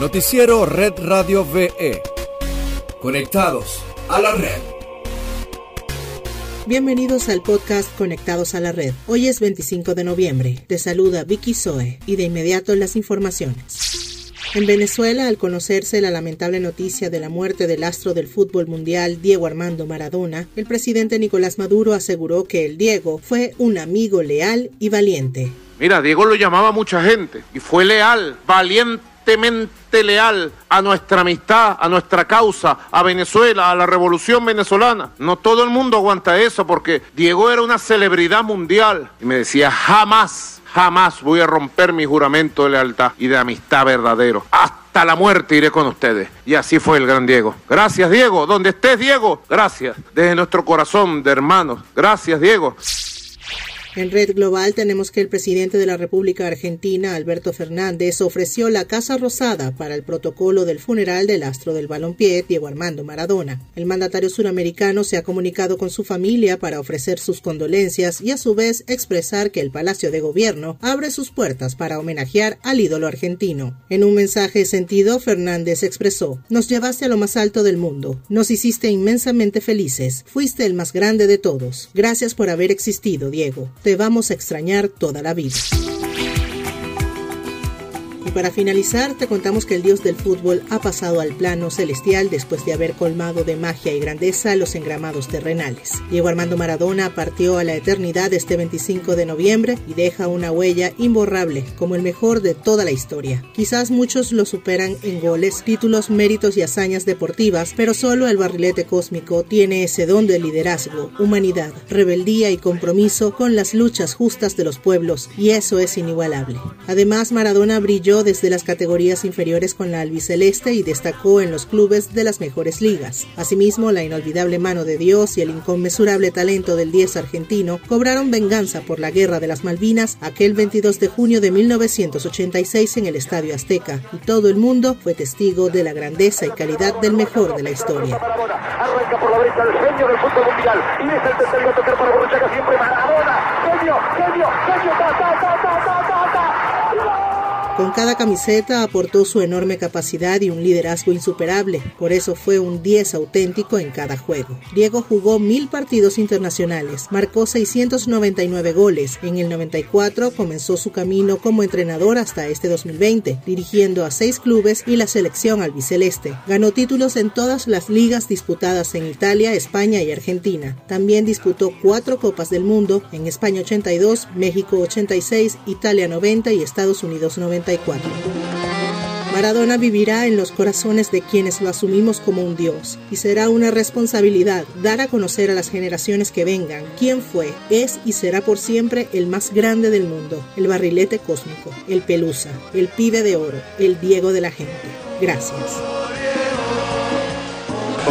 Noticiero Red Radio VE. Conectados a la red. Bienvenidos al podcast Conectados a la Red. Hoy es 25 de noviembre. Te saluda Vicky Zoe y de inmediato las informaciones. En Venezuela, al conocerse la lamentable noticia de la muerte del astro del fútbol mundial Diego Armando Maradona, el presidente Nicolás Maduro aseguró que el Diego fue un amigo leal y valiente. Mira, Diego lo llamaba mucha gente y fue leal, valientemente leal a nuestra amistad, a nuestra causa, a Venezuela, a la revolución venezolana. No todo el mundo aguanta eso porque Diego era una celebridad mundial y me decía jamás voy a romper mi juramento de lealtad y de amistad verdadero. Hasta la muerte iré con ustedes. Y así fue el gran Diego. Gracias, Diego. Donde estés, Diego. Gracias. Desde nuestro corazón de hermanos. Gracias, Diego. En Red Global tenemos que el presidente de la República Argentina, Alberto Fernández, ofreció la Casa Rosada para el protocolo del funeral del astro del balompié, Diego Armando Maradona. El mandatario suramericano se ha comunicado con su familia para ofrecer sus condolencias y a su vez expresar que el Palacio de Gobierno abre sus puertas para homenajear al ídolo argentino. En un mensaje sentido, Fernández expresó: "Nos llevaste a lo más alto del mundo, nos hiciste inmensamente felices, fuiste el más grande de todos. Gracias por haber existido, Diego. Te vamos a extrañar toda la vida". Y para finalizar, te contamos que el dios del fútbol ha pasado al plano celestial después de haber colmado de magia y grandeza los engramados terrenales. Diego Armando Maradona partió a la eternidad este 25 de noviembre y deja una huella imborrable como el mejor de toda la historia. Quizás muchos lo superan en goles, títulos, méritos y hazañas deportivas, pero solo el barrilete cósmico tiene ese don de liderazgo, humanidad, rebeldía y compromiso con las luchas justas de los pueblos, y eso es inigualable. Además, Maradona brilló desde las categorías inferiores con la albiceleste y destacó en los clubes de las mejores ligas. Asimismo, la inolvidable mano de Dios y el inconmensurable talento del 10 argentino cobraron venganza por la guerra de las Malvinas aquel 22 de junio de 1986 en el Estadio Azteca, y todo el mundo fue testigo de la grandeza y calidad del mejor de la historia. Arranca por la brecha el genio del fútbol mundial y es el tercero a tocar para Borruchaga, siempre Maradona. Genio, Con cada camiseta aportó su enorme capacidad y un liderazgo insuperable, por eso fue un 10 auténtico en cada juego. Diego jugó 1000 partidos internacionales, marcó 699 goles. En el 94 comenzó su camino como entrenador hasta este 2020, dirigiendo a 6 clubes y la selección albiceleste. Ganó títulos en todas las ligas disputadas en Italia, España y Argentina. También disputó 4 Copas del Mundo, en España 82, México 86, Italia 90 y Estados Unidos 90. Maradona vivirá en los corazones de quienes lo asumimos como un dios, y será una responsabilidad dar a conocer a las generaciones que vengan quién fue, es y será por siempre el más grande del mundo, el barrilete cósmico, el pelusa, el pibe de oro, el Diego de la gente. Gracias.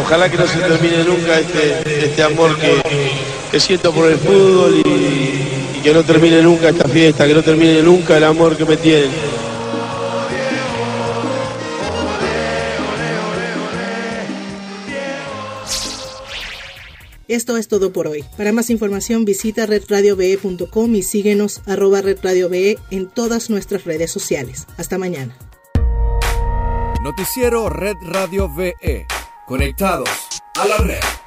Ojalá que no se termine nunca este amor que siento por el fútbol y que no termine nunca esta fiesta, que no termine nunca el amor que me tienen. Esto es todo por hoy. Para más información visita redradiobe.com y síguenos @redradiobe en todas nuestras redes sociales. Hasta mañana. Noticiero Red Radio VE. Conectados a la red.